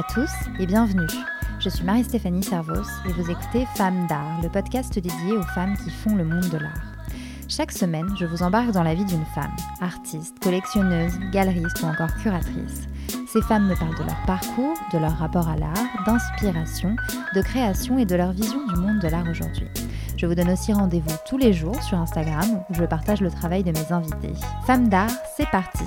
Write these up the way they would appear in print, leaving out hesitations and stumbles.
à tous et bienvenue. Je suis Marie-Stéphanie Servos et vous écoutez Femmes d'Art, le podcast dédié aux femmes qui font le monde de l'art. Chaque semaine, je vous embarque dans la vie d'une femme, artiste, collectionneuse, galeriste ou encore curatrice. Ces femmes me parlent de leur parcours, de leur rapport à l'art, d'inspiration, de création et de leur vision du monde de l'art aujourd'hui. Je vous donne aussi rendez-vous tous les jours sur Instagram où je partage le travail de mes invités. Femmes d'Art, c'est parti!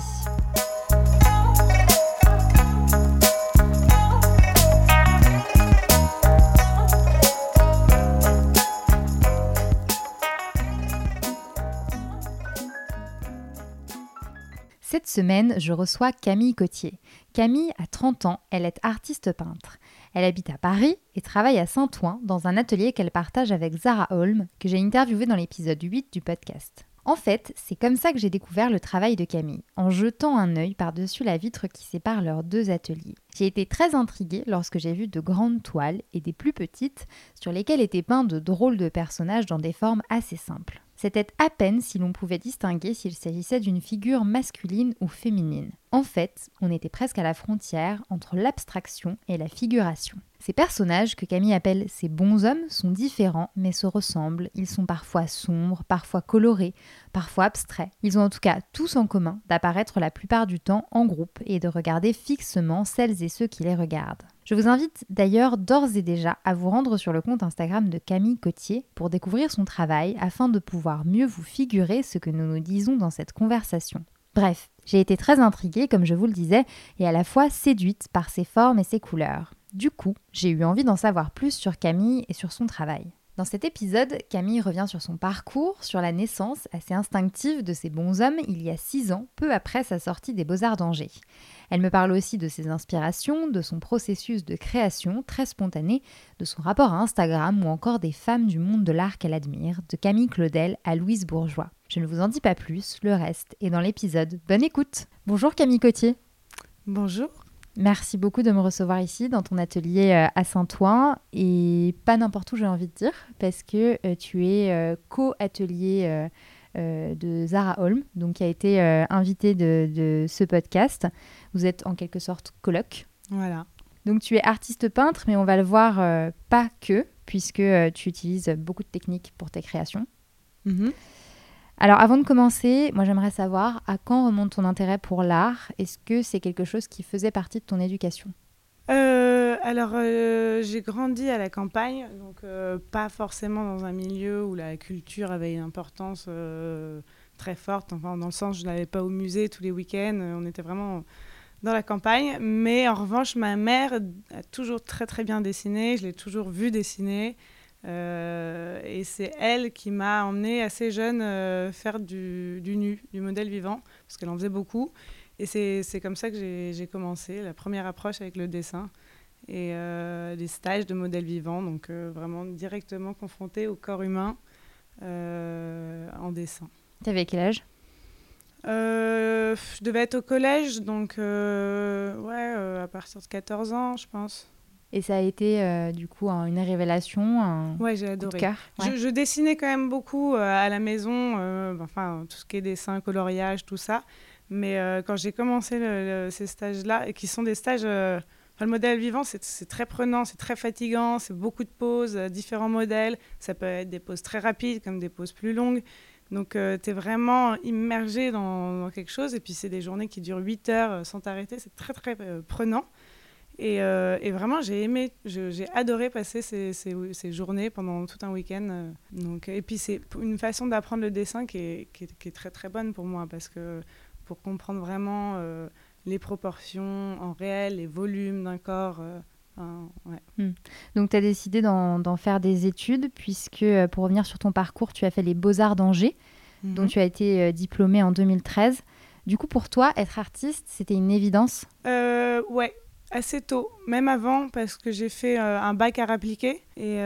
Cette semaine, je reçois Camille Cotier. Camille a 30 ans, elle est artiste-peintre. Elle habite à Paris et travaille à Saint-Ouen dans un atelier qu'elle partage avec Zara Holm, que j'ai interviewée dans l'épisode 8 du podcast. En fait, c'est comme ça que j'ai découvert le travail de Camille, en jetant un œil par-dessus la vitre qui sépare leurs deux ateliers. J'ai été très intriguée lorsque j'ai vu de grandes toiles et des plus petites, sur lesquelles étaient peints de drôles de personnages dans des formes assez simples. C'était à peine si l'on pouvait distinguer s'il s'agissait d'une figure masculine ou féminine. En fait, on était presque à la frontière entre l'abstraction et la figuration. Ces personnages, que Camille appelle ses bonshommes, sont différents mais se ressemblent. Ils sont parfois sombres, parfois colorés, parfois abstraits. Ils ont en tout cas tous en commun d'apparaître la plupart du temps en groupe et de regarder fixement celles et ceux qui les regardent. Je vous invite d'ailleurs d'ores et déjà à vous rendre sur le compte Instagram de Camille Cotier pour découvrir son travail afin de pouvoir mieux vous figurer ce que nous nous disons dans cette conversation. Bref, j'ai été très intriguée, comme je vous le disais, et à la fois séduite par ses formes et ses couleurs. Du coup, j'ai eu envie d'en savoir plus sur Camille et sur son travail. Dans cet épisode, Camille revient sur son parcours, sur la naissance assez instinctive de ses bonshommes il y a 6 ans, peu après sa sortie des Beaux-Arts d'Angers. Elle me parle aussi de ses inspirations, de son processus de création très spontané, de son rapport à Instagram ou encore des femmes du monde de l'art qu'elle admire, de Camille Claudel à Louise Bourgeois. Je ne vous en dis pas plus, le reste est dans l'épisode. Bonne écoute! Bonjour Camille Cotier. Bonjour. Merci beaucoup de me recevoir ici dans ton atelier à Saint-Ouen et pas n'importe où j'ai envie de dire parce que tu es co-atelier de Zara Holm, donc qui a été invitée de ce podcast. Vous êtes en quelque sorte coloc. Voilà. Donc tu es artiste peintre mais on va le voir pas que puisque tu utilises beaucoup de techniques pour tes créations. Mmh. Alors avant de commencer, moi j'aimerais savoir à quand remonte ton intérêt pour l'art ? Est-ce que c'est quelque chose qui faisait partie de ton éducation ? J'ai grandi à la campagne, donc pas forcément dans un milieu où la culture avait une importance très forte. Enfin, dans le sens, je n'allais pas au musée tous les week-ends, on était vraiment dans la campagne. Mais en revanche, ma mère a toujours très très bien dessiné, je l'ai toujours vue dessiner. Et c'est elle qui m'a emmenée assez jeune faire du nu, du modèle vivant, parce qu'elle en faisait beaucoup. Et c'est comme ça que j'ai commencé, la première approche avec le dessin et les stages de modèle vivant, donc vraiment directement confrontée au corps humain en dessin. Tu avais quel âge ? Je devais être au collège, donc à partir de 14 ans, je pense. Et ça a été du coup une révélation, j'ai adoré. Coup de cœur. Ouais. Je dessinais quand même beaucoup à la maison, tout ce qui est dessin, coloriage, tout ça. Mais quand j'ai commencé ces stages-là, qui sont des stages, le modèle vivant, c'est très prenant, c'est très fatigant, c'est beaucoup de poses, différents modèles. Ça peut être des poses très rapides comme des poses plus longues. Donc tu es vraiment immergé dans quelque chose. Et puis c'est des journées qui durent 8 heures sans t'arrêter, c'est très très prenant. Et vraiment, j'ai adoré passer ces journées pendant tout un week-end. Donc, et puis, c'est une façon d'apprendre le dessin qui est très, très bonne pour moi, parce que pour comprendre vraiment les proportions en réel, les volumes d'un corps. Donc, tu as décidé d'en faire des études, puisque, pour revenir sur ton parcours, tu as fait les Beaux-Arts d'Angers, dont tu as été diplômée en 2013. Du coup, pour toi, être artiste, c'était une évidence ? Ouais. Assez tôt, même avant, parce que j'ai fait un bac à appliquer. Et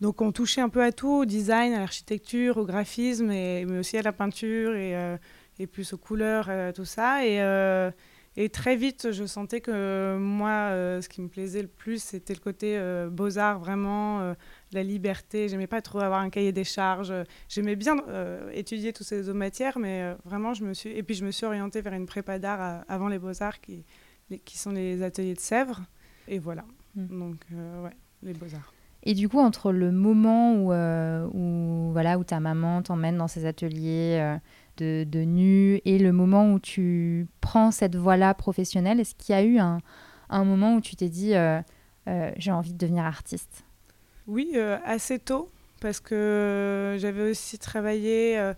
donc, on touchait un peu à tout, au design, à l'architecture, au graphisme, mais aussi à la peinture et plus aux couleurs, tout ça. Et très vite, je sentais que moi, ce qui me plaisait le plus, c'était le côté beaux-arts, vraiment, la liberté. J'aimais pas trop avoir un cahier des charges. J'aimais bien étudier toutes ces matières, mais vraiment, et puis je me suis orientée vers une prépa d'art avant les beaux-arts qui qui sont les ateliers de Sèvres. Et voilà, donc ouais, les Beaux-Arts. Et du coup, entre le moment où, voilà, où ta maman t'emmène dans ces ateliers de nu et le moment où tu prends cette voie-là professionnelle, est-ce qu'il y a eu un moment où tu t'es dit « j'ai envie de devenir artiste » Oui, assez tôt, parce que j'avais aussi travaillé,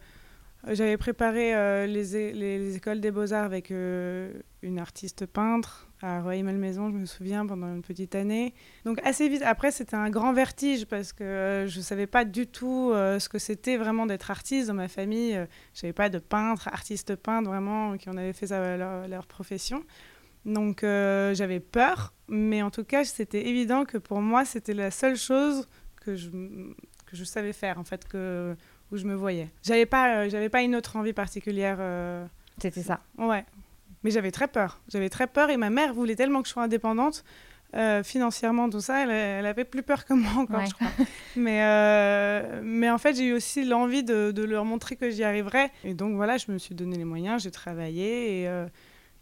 j'avais préparé les écoles des Beaux-Arts avec une artiste peintre à Rueil-Malmaison, je me souviens, pendant une petite année. Donc assez vite, après c'était un grand vertige parce que je ne savais pas du tout ce que c'était vraiment d'être artiste dans ma famille. Je ne savais pas de peintre, artiste peintre vraiment, qui en avaient fait leur profession. Donc j'avais peur, mais en tout cas c'était évident que pour moi c'était la seule chose que je savais faire en fait, où je me voyais. J'avais pas une autre envie particulière. C'était ça. Ouais, mais j'avais très peur et ma mère voulait tellement que je sois indépendante financièrement, tout ça, elle avait plus peur que moi encore, ouais. Je crois. Mais en fait j'ai eu aussi l'envie de leur montrer que j'y arriverais, et donc voilà, je me suis donné les moyens, j'ai travaillé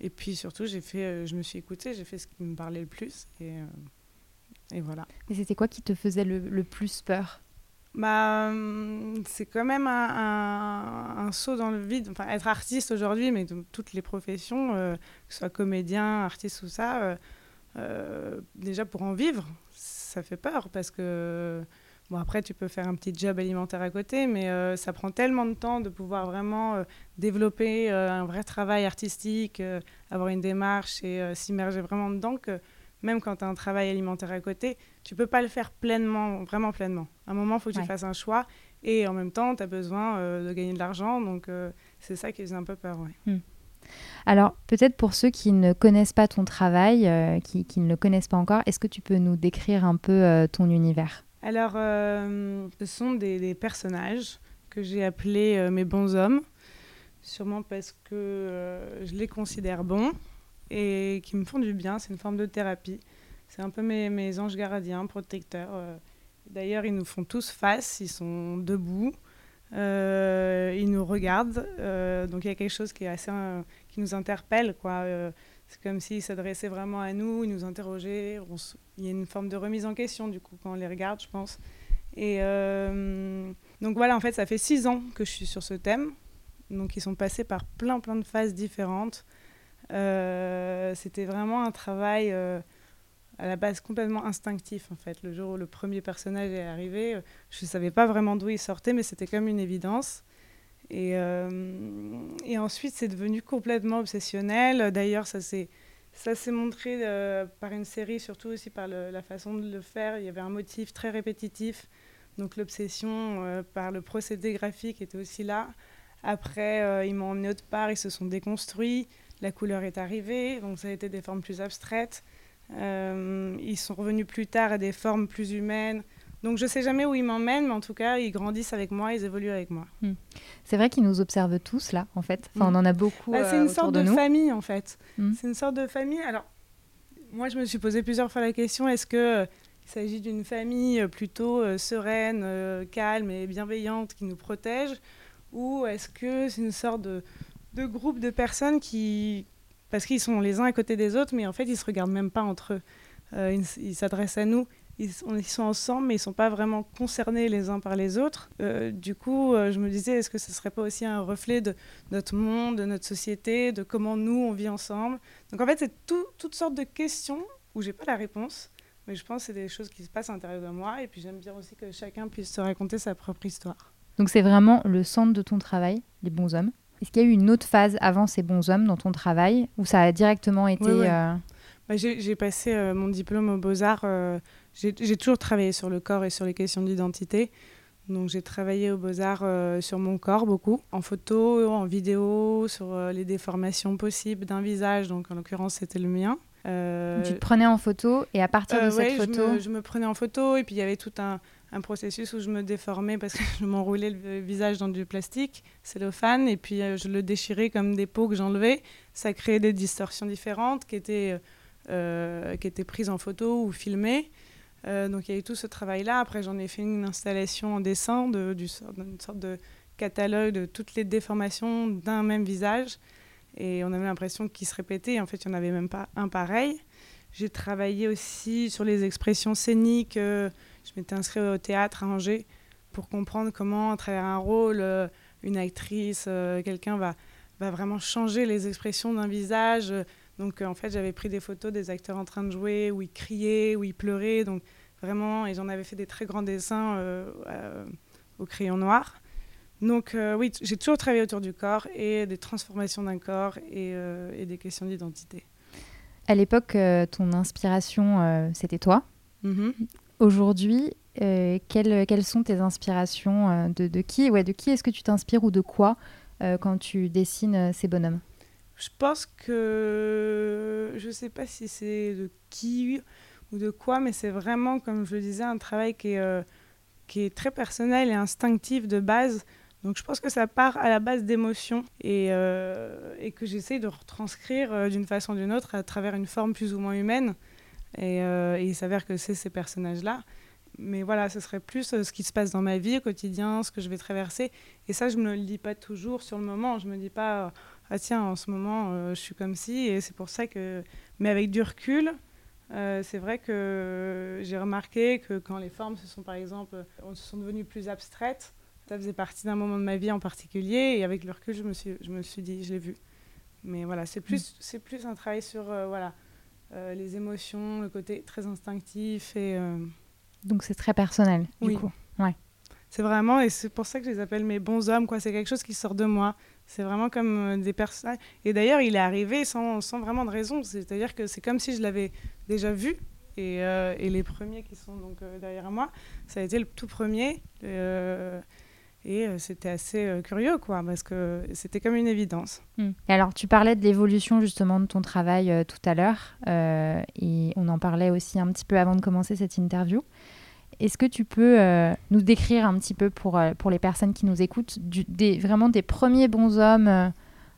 et puis surtout, je me suis écoutée, j'ai fait ce qui me parlait le plus. Et voilà. Et c'était quoi qui te faisait le plus peur ? Bah, c'est quand même un saut dans le vide. Enfin, être artiste aujourd'hui, mais de toutes les professions, que ce soit comédien, artiste ou ça, déjà pour en vivre, ça fait peur. Parce que, bon, après, tu peux faire un petit job alimentaire à côté, mais ça prend tellement de temps de pouvoir vraiment développer un vrai travail artistique, avoir une démarche et s'immerger vraiment dedans, que même quand tu as un travail alimentaire à côté, tu peux pas le faire pleinement, vraiment pleinement. À un moment, il faut que tu fasses un choix, et en même temps, tu as besoin de gagner de l'argent, donc c'est ça qui faisait un peu peur, ouais. Alors, peut-être pour ceux qui ne connaissent pas ton travail, qui ne le connaissent pas encore, est-ce que tu peux nous décrire un peu ton univers ? Alors, ce sont des personnages que j'ai appelés mes bons hommes, sûrement parce que je les considère bons et qui me font du bien. C'est une forme de thérapie. C'est un peu mes anges gardiens, protecteurs. D'ailleurs, ils nous font tous face, ils sont debout, ils nous regardent. Donc, il y a quelque chose qui est assez, qui nous interpelle, quoi. C'est comme s'ils s'adressaient vraiment à nous, ils nous interrogeaient. Il y a une forme de remise en question, du coup, quand on les regarde, je pense. Et donc voilà, en fait, ça fait 6 ans que je suis sur ce thème. Donc, ils sont passés par plein de phases différentes. C'était vraiment un travail à la base complètement instinctif, en fait. Le jour où le premier personnage est arrivé, je ne savais pas vraiment d'où il sortait, mais c'était comme une évidence. Et ensuite, c'est devenu complètement obsessionnel. D'ailleurs, ça s'est montré par une série, surtout aussi par la façon de le faire. Il y avait un motif très répétitif. Donc l'obsession par le procédé graphique était aussi là. Après, ils m'ont emmené autre part, ils se sont déconstruits. La couleur est arrivée, donc ça a été des formes plus abstraites. Ils sont revenus plus tard à des formes plus humaines. Donc, je ne sais jamais où ils m'emmènent, mais en tout cas, ils grandissent avec moi, ils évoluent avec moi. Mmh. C'est vrai qu'ils nous observent tous, là, en fait. Enfin, on en a beaucoup autour de nous. C'est une sorte de famille, en fait. Mmh. C'est une sorte de famille. Alors, moi, je me suis posé plusieurs fois la question, est-ce qu'il s'agit d'une famille plutôt sereine, calme et bienveillante qui nous protège, ou est-ce que c'est une sorte de groupe de personnes qui... Parce qu'ils sont les uns à côté des autres, mais en fait, ils ne se regardent même pas entre eux. Ils s'adressent à nous. Ils sont ensemble, mais ils ne sont pas vraiment concernés les uns par les autres. Du coup, je me disais, est-ce que ce ne serait pas aussi un reflet de notre monde, de notre société, de comment nous, on vit ensemble ? Donc en fait, c'est toutes sortes de questions où je n'ai pas la réponse, mais je pense que c'est des choses qui se passent à l'intérieur de moi. Et puis j'aime bien aussi que chacun puisse se raconter sa propre histoire. Donc c'est vraiment le centre de ton travail, les bons hommes ? Est-ce qu'il y a eu une autre phase avant ces bons hommes dans ton travail, où ça a directement été... Oui. Bah, j'ai passé mon diplôme aux Beaux-Arts. J'ai toujours travaillé sur le corps et sur les questions d'identité. Donc j'ai travaillé aux Beaux-Arts sur mon corps beaucoup, en photo, en vidéo, sur les déformations possibles d'un visage. Donc en l'occurrence, c'était le mien. Tu te prenais en photo et à partir de cette photo... Je me prenais en photo et puis il y avait tout un processus où je me déformais parce que je m'enroulais le visage dans du plastique, cellophane, et puis je le déchirais comme des peaux que j'enlevais. Ça créait des distorsions différentes qui étaient prises en photo ou filmées. Donc il y a eu tout ce travail-là. Après, j'en ai fait une installation en dessin, d'une sorte de catalogue de toutes les déformations d'un même visage. et on avait l'impression qu'ils se répétaient. En fait, il n'y en avait même pas un pareil. J'ai travaillé aussi sur les expressions scéniques. Je m'étais inscrite au théâtre à Angers pour comprendre comment, à travers un rôle, une actrice, quelqu'un va vraiment changer les expressions d'un visage. Donc, en fait, j'avais pris des photos des acteurs en train de jouer, où ils criaient, où ils pleuraient. Donc, vraiment, et j'en avais fait des très grands dessins au crayon noir. Donc, oui, j'ai toujours travaillé autour du corps et des transformations d'un corps et des questions d'identité. À l'époque, ton inspiration, c'était toi. Mm-hmm. Aujourd'hui, quelles sont tes inspirations de qui est-ce que tu t'inspires ou de quoi quand tu dessines ces bonhommes? Je pense que... Je ne sais pas si c'est de qui ou de quoi, mais c'est vraiment, comme je le disais, un travail qui est très personnel et instinctif de base. Donc je pense que ça part à la base d'émotions et que j'essaie de retranscrire d'une façon ou d'une autre à travers une forme plus ou moins humaine. Et il s'avère que c'est ces personnages-là. Mais voilà, ce serait plus ce qui se passe dans ma vie au quotidien, ce que je vais traverser. Et ça, je ne me le dis pas toujours sur le moment. Je ne me dis pas, ah tiens, en ce moment, je suis comme ci. Et c'est pour ça que... Mais avec du recul... c'est vrai que j'ai remarqué que quand les formes se sont, par exemple, sont devenues plus abstraites, ça faisait partie d'un moment de ma vie en particulier. Et avec le recul, je me suis dit, je l'ai vu. Mais voilà, c'est plus un travail sur les émotions, le côté très instinctif. Donc c'est très personnel, oui. Du coup. Ouais. C'est vraiment, et c'est pour ça que je les appelle mes bons hommes, quoi. C'est quelque chose qui sort de moi. C'est vraiment comme des personnages. Et d'ailleurs, il est arrivé sans vraiment de raison. C'est-à-dire que c'est comme si je l'avais déjà vu. Et les premiers qui sont donc derrière moi, ça a été le tout premier. Et c'était assez curieux, quoi, parce que c'était comme une évidence. Et alors, tu parlais de l'évolution, justement, de ton travail tout à l'heure. Et on en parlait aussi un petit peu avant de commencer cette interview. Est-ce que tu peux nous décrire un petit peu pour les personnes qui nous écoutent vraiment des premiers bons hommes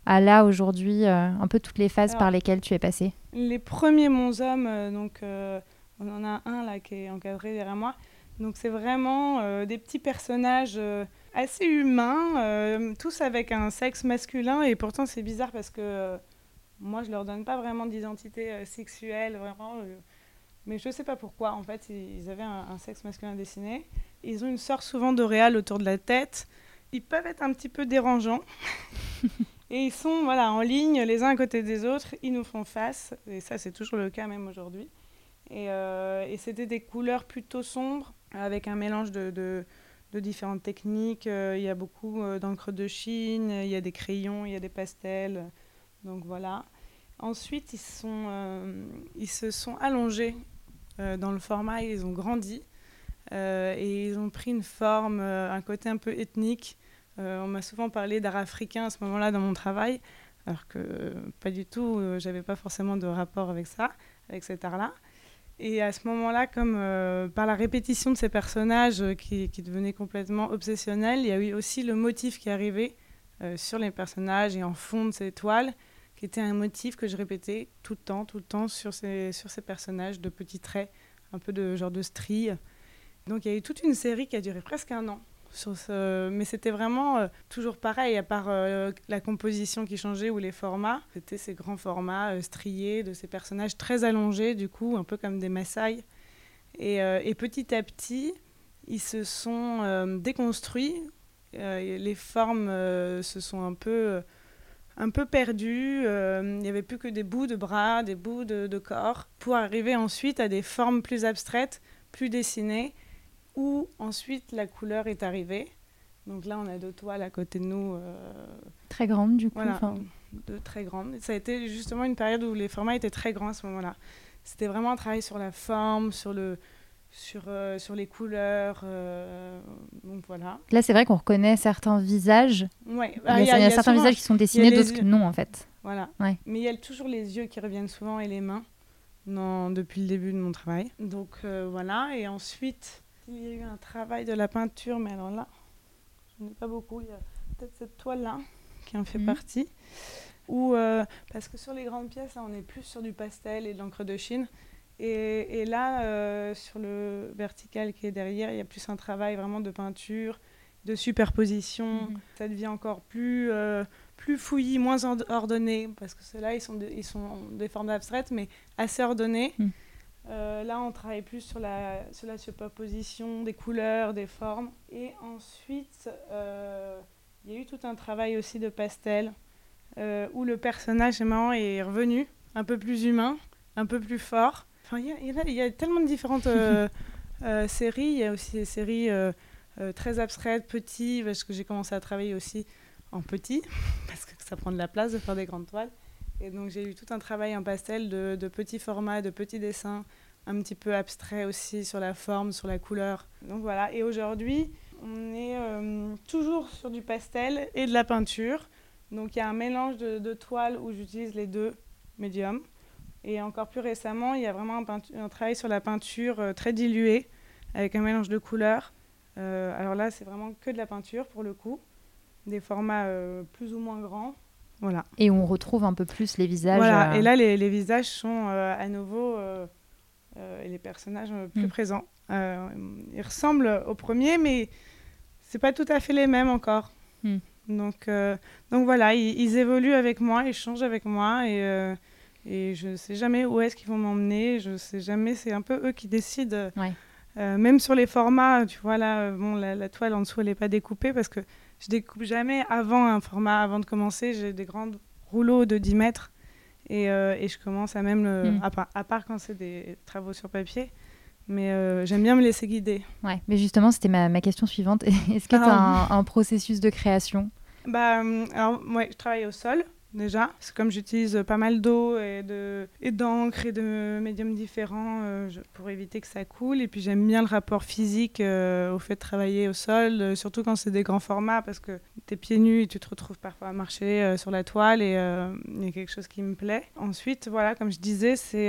à là aujourd'hui, un peu toutes les phases par lesquelles tu es passée? Les premiers bons hommes, on en a un là qui est encadré derrière moi. Donc c'est vraiment des petits personnages assez humains, tous avec un sexe masculin. Et pourtant c'est bizarre parce que moi je leur donne pas vraiment d'identité sexuelle, vraiment... Mais je ne sais pas pourquoi, en fait, ils avaient un sexe masculin dessiné. Ils ont une sorte souvent d'auréole autour de la tête. Ils peuvent être un petit peu dérangeants. Et ils sont en ligne, les uns à côté des autres. Ils nous font face. Et ça, c'est toujours le cas, même aujourd'hui. Et c'était des couleurs plutôt sombres, avec un mélange de différentes techniques. Il y a beaucoup d'encre de Chine, il y a des crayons, il y a des pastels. Donc voilà. Ensuite, ils se sont allongés. Dans le format, ils ont grandi et ils ont pris une forme, un côté un peu ethnique. On m'a souvent parlé d'art africain à ce moment-là dans mon travail, alors que pas du tout, j'avais pas forcément de rapport avec ça, avec cet art-là. Et à ce moment-là, comme par la répétition de ces personnages qui devenaient complètement obsessionnels, il y a eu aussi le motif qui est arrivé sur les personnages et en fond de ces toiles, qui était un motif que je répétais tout le temps sur ces personnages de petits traits, un peu de genre de stries. Donc il y a eu toute une série qui a duré presque un an. Mais c'était vraiment toujours pareil, à part la composition qui changeait ou les formats. C'était ces grands formats striés de ces personnages très allongés, du coup, un peu comme des Maasai. Et petit à petit, ils se sont déconstruits. Les formes se sont un peu perdu, il n'y avait plus que des bouts de bras, des bouts de corps, pour arriver ensuite à des formes plus abstraites, plus dessinées, où ensuite la couleur est arrivée. Donc là, on a deux toiles à côté de nous. Très grandes, du coup. Voilà, deux très grandes. Ça a été justement une période où les formats étaient très grands à ce moment-là. C'était vraiment un travail sur la forme, sur les couleurs, donc voilà. Là, c'est vrai qu'on reconnaît certains visages. Ouais. Bah, il y a certains visages qui sont dessinés, d'autres que non, en fait. Voilà. Ouais. Mais il y a toujours les yeux qui reviennent souvent et les mains depuis le début de mon travail. Donc voilà. Et ensuite, il y a eu un travail de la peinture, mais alors là, je n'en ai pas beaucoup. Il y a peut-être cette toile-là qui en fait partie. Ou parce que sur les grandes pièces, là, on est plus sur du pastel et de l'encre de Chine. Et là, sur le vertical qui est derrière, il y a plus un travail vraiment de peinture, de superposition. Ça devient encore plus plus fouillis, moins ordonnés, parce que ceux-là, ils sont des formes abstraites, mais assez ordonnées. Mmh. Là, on travaille plus sur la superposition des couleurs, des formes. Et ensuite, il y a eu tout un travail aussi de pastel, où le personnage est revenu, un peu plus humain, un peu plus fort. Enfin, il y a tellement de différentes séries. Il y a aussi des séries très abstraites, petites, parce que j'ai commencé à travailler aussi en petit, parce que ça prend de la place de faire des grandes toiles. Et donc j'ai eu tout un travail en pastel de petits formats, de petits dessins, un petit peu abstrait aussi sur la forme, sur la couleur. Donc voilà, et aujourd'hui, on est toujours sur du pastel et de la peinture. Donc il y a un mélange de toiles où j'utilise les deux médiums. Et encore plus récemment, il y a vraiment un travail sur la peinture très dilué, avec un mélange de couleurs. Alors là, c'est vraiment que de la peinture pour le coup, des formats plus ou moins grands. Voilà. Et on retrouve un peu plus les visages. Voilà, et là, les visages sont à nouveau, et les personnages plus présents. Ils ressemblent au premier, mais c'est pas tout à fait les mêmes encore. Mm. Donc voilà, ils évoluent avec moi, ils changent avec moi, et je sais jamais où est-ce qu'ils vont m'emmener, je sais jamais, c'est un peu eux qui décident. Ouais. Même sur les formats, tu vois, là, bon, la toile en dessous, elle n'est pas découpée parce que je découpe jamais avant un format, avant de commencer. J'ai des grands rouleaux de 10 mètres et je commence à même, à part quand c'est des travaux sur papier, mais j'aime bien me laisser guider. Ouais, mais justement, c'était ma question suivante. Est-ce que tu as un processus de création ? Alors, ouais, je travaille au sol. Déjà, parce que comme j'utilise pas mal d'eau et d'encre et de médiums différents pour éviter que ça coule. Et puis j'aime bien le rapport physique au fait de travailler au sol, surtout quand c'est des grands formats, parce que t'es pieds nus et tu te retrouves parfois à marcher sur la toile et il y a quelque chose qui me plaît. Ensuite, voilà, comme je disais, c'est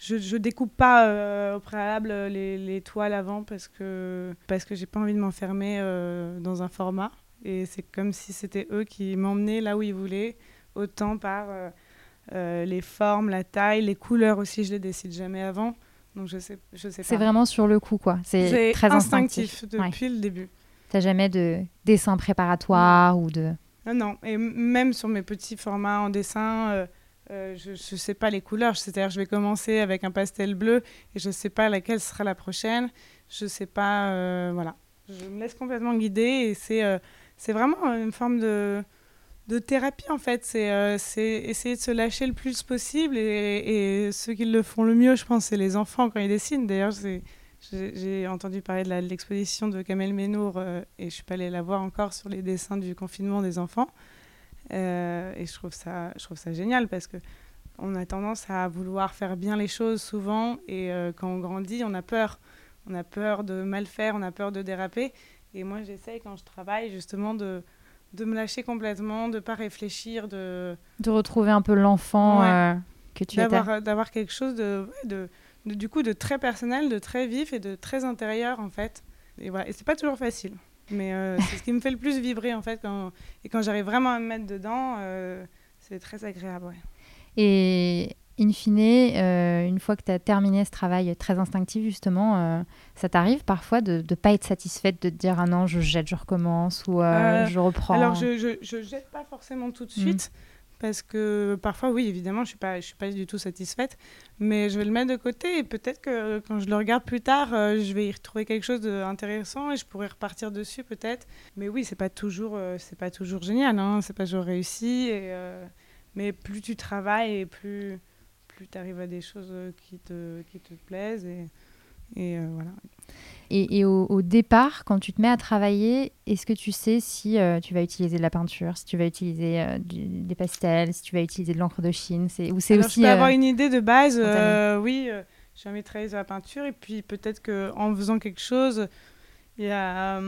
je découpe pas au préalable les toiles avant parce que j'ai pas envie de m'enfermer dans un format. Et c'est comme si c'était eux qui m'emmenaient là où ils voulaient, autant par les formes, la taille, les couleurs aussi, je les décide jamais avant. Donc je sais pas. C'est vraiment sur le coup, quoi. C'est très instinctif depuis le début. T'as jamais de dessin préparatoire ou de... Non, et même sur mes petits formats en dessin, je sais pas les couleurs. C'est-à-dire je vais commencer avec un pastel bleu et je sais pas laquelle sera la prochaine. Je sais pas, voilà. Je me laisse complètement guider et c'est vraiment une forme de thérapie, en fait. C'est essayer de se lâcher le plus possible. Et ceux qui le font le mieux, je pense, c'est les enfants quand ils dessinent. D'ailleurs, j'ai entendu parler de l'exposition de Kamel Menour et je suis pas allée la voir encore sur les dessins du confinement des enfants. Et je trouve ça génial parce qu'on a tendance à vouloir faire bien les choses souvent. Et quand on grandit, on a peur. On a peur de mal faire, on a peur de déraper. Et moi, j'essaye quand je travaille justement de me lâcher complètement, de ne pas réfléchir, de retrouver un peu l'enfant que tu étais. D'avoir quelque chose de très personnel, de très vif et de très intérieur, en fait. Et voilà. Et c'est pas toujours facile, mais c'est ce qui me fait le plus vibrer, en fait. Quand j'arrive vraiment à me mettre dedans, c'est très agréable. Ouais. Et... In fine, une fois que tu as terminé ce travail très instinctif, justement, ça t'arrive parfois de ne pas être satisfaite, de te dire « Ah non, je jette, je recommence » ou « je reprends ». Alors, je ne jette pas forcément tout de suite parce que parfois, oui, évidemment, je suis pas du tout satisfaite, mais je vais le mettre de côté et peut-être que quand je le regarde plus tard, je vais y retrouver quelque chose d'intéressant et je pourrais repartir dessus peut-être. Mais oui, c'est pas toujours génial, hein, c'est pas toujours réussi. Mais plus tu travailles et plus tu arrives à des choses qui te plaisent. Et voilà. Et au départ, quand tu te mets à travailler, est-ce que tu sais si tu vas utiliser de la peinture, si tu vas utiliser des pastels, si tu vas utiliser de l'encre de Chine Alors, je peux avoir une idée de base. J'ai envie de travailler sur la peinture. Et puis peut-être qu'en faisant quelque chose, il y a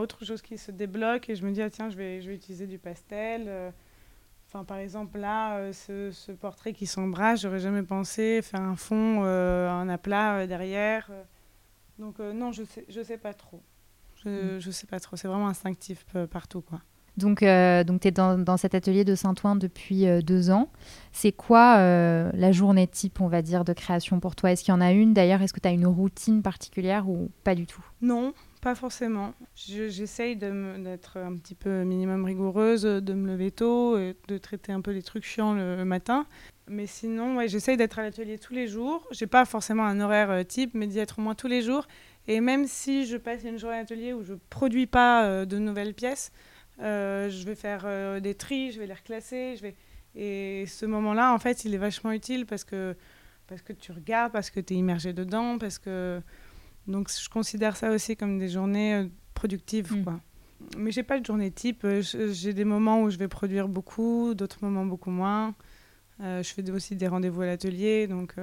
autre chose qui se débloque. Et je me dis, tiens, je vais utiliser du pastel. Enfin, par exemple, là, ce portrait qui s'embrasse, j'aurais jamais pensé faire un fond, un aplat derrière. Donc non, je sais pas trop. Je sais pas trop, c'est vraiment instinctif partout, quoi. Donc tu es dans cet atelier de Saint-Ouen depuis 2 ans. C'est quoi la journée type, on va dire, de création pour toi ? Est-ce qu'il y en a une ? D'ailleurs, est-ce que tu as une routine particulière ou pas du tout ? Non, Pas forcément. J'essaye d'être un petit peu minimum rigoureuse, de me lever tôt, et de traiter un peu les trucs chiants le matin. Mais sinon, ouais, j'essaye d'être à l'atelier tous les jours. Je n'ai pas forcément un horaire type, mais d'y être au moins tous les jours. Et même si je passe une journée à l'atelier où je ne produis pas de nouvelles pièces, je vais faire des tris, je vais les reclasser. Et ce moment-là, en fait, il est vachement utile parce que tu regardes, parce que tu es immergé dedans, parce que... Donc, je considère ça aussi comme des journées productives, quoi. Mais j'ai pas de journée type. J'ai des moments où je vais produire beaucoup, d'autres moments beaucoup moins. Je fais aussi des rendez-vous à l'atelier, donc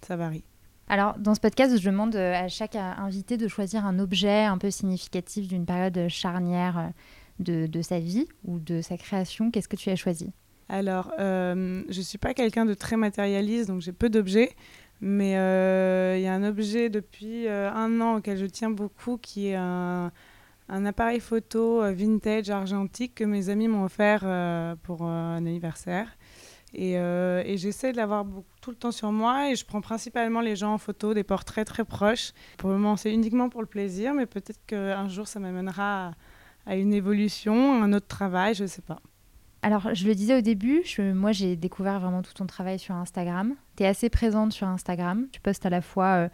ça varie. Alors, dans ce podcast, je demande à chaque invité de choisir un objet un peu significatif d'une période charnière de sa vie ou de sa création. Qu'est-ce que tu as choisi ? Alors, je suis pas quelqu'un de très matérialiste, donc j'ai peu d'objets. Mais il y a un objet depuis un an auquel je tiens beaucoup, qui est un appareil photo vintage argentique que mes amis m'ont offert pour un anniversaire. Et j'essaie de l'avoir tout le temps sur moi, et je prends principalement les gens en photo, des portraits très proches. Pour le moment, c'est uniquement pour le plaisir, mais peut-être qu'un jour, ça m'amènera à une évolution, un autre travail, je ne sais pas. Alors, je le disais au début, moi j'ai découvert vraiment tout ton travail sur Instagram. Tu es assez présente sur Instagram, tu postes à la fois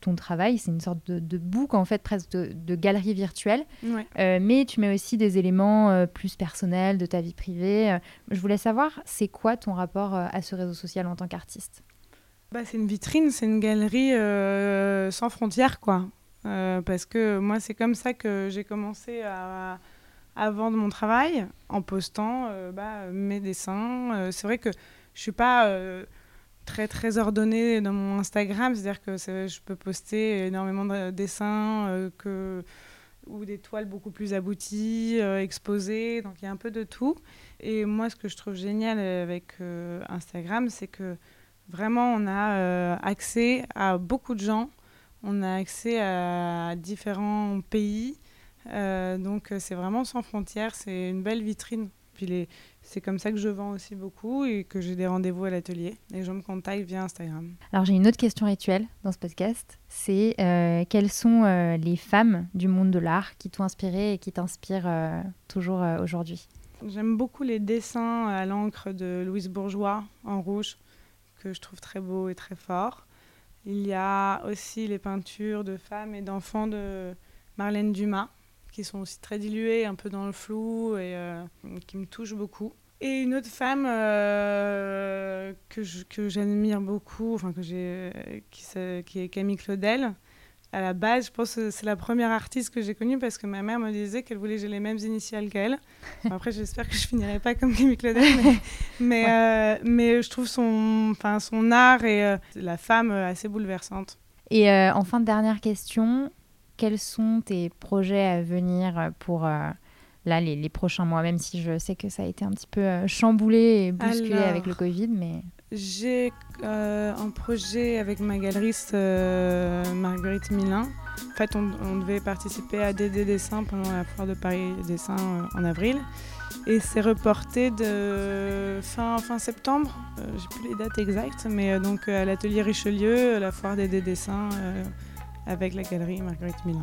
ton travail, c'est une sorte de book en fait, presque de galerie virtuelle, ouais. Mais tu mets aussi des éléments plus personnels de ta vie privée. Je voulais savoir, c'est quoi ton rapport à ce réseau social en tant qu'artiste ? C'est une vitrine, c'est une galerie sans frontières, quoi. Parce que moi, c'est comme ça que j'ai commencé à vendre mon travail en postant mes dessins. C'est vrai que je ne suis pas très, très ordonnée dans mon Instagram, c'est-à-dire que je peux poster énormément de dessins ou des toiles beaucoup plus abouties, exposées, donc il y a un peu de tout. Et moi, ce que je trouve génial avec Instagram, c'est que vraiment on a accès à beaucoup de gens, on a accès à différents pays. Donc c'est vraiment sans frontières, c'est une belle vitrine. Puis c'est comme ça que je vends aussi beaucoup et que j'ai des rendez-vous à l'atelier. Les gens me contactent via Instagram. Alors j'ai une autre question rituelle dans ce podcast, c'est quelles sont les femmes du monde de l'art qui t'ont inspirée et qui t'inspirent toujours aujourd'hui ? J'aime beaucoup les dessins à l'encre de Louise Bourgeois en rouge, que je trouve très beau et très fort. Il y a aussi les peintures de femmes et d'enfants de Marlène Dumas, qui sont aussi très dilués, un peu dans le flou, et qui me touchent beaucoup. Et une autre femme que j'admire beaucoup, qui est Camille Claudel. À la base, je pense que c'est la première artiste que j'ai connue, parce que ma mère me disait qu'elle voulait que j'ai les mêmes initiales qu'elle. Après, j'espère que je ne finirai pas comme Camille Claudel, mais je trouve son art et la femme assez bouleversante. Et enfin, dernière question... Quels sont tes projets à venir pour les prochains mois, même si je sais que ça a été un petit peu chamboulé et bousculé avec le Covid, mais... J'ai un projet avec ma galeriste Marguerite Milan. En fait, on devait participer à DD Dessin pendant la Foire de Paris Dessin en avril. Et c'est reporté de fin septembre. J'ai plus les dates exactes, mais donc à l'atelier Richelieu, la Foire DD Dessin... avec la galerie Marguerite Milan.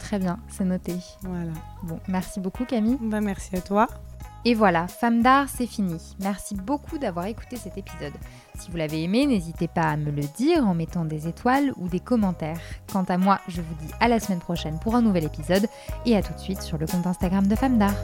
Très bien, c'est noté. Voilà. Bon, merci beaucoup Camille. Merci à toi. Et voilà, Femmes d'art, c'est fini. Merci beaucoup d'avoir écouté cet épisode. Si vous l'avez aimé, n'hésitez pas à me le dire en mettant des étoiles ou des commentaires. Quant à moi, je vous dis à la semaine prochaine pour un nouvel épisode et à tout de suite sur le compte Instagram de Femmes d'art.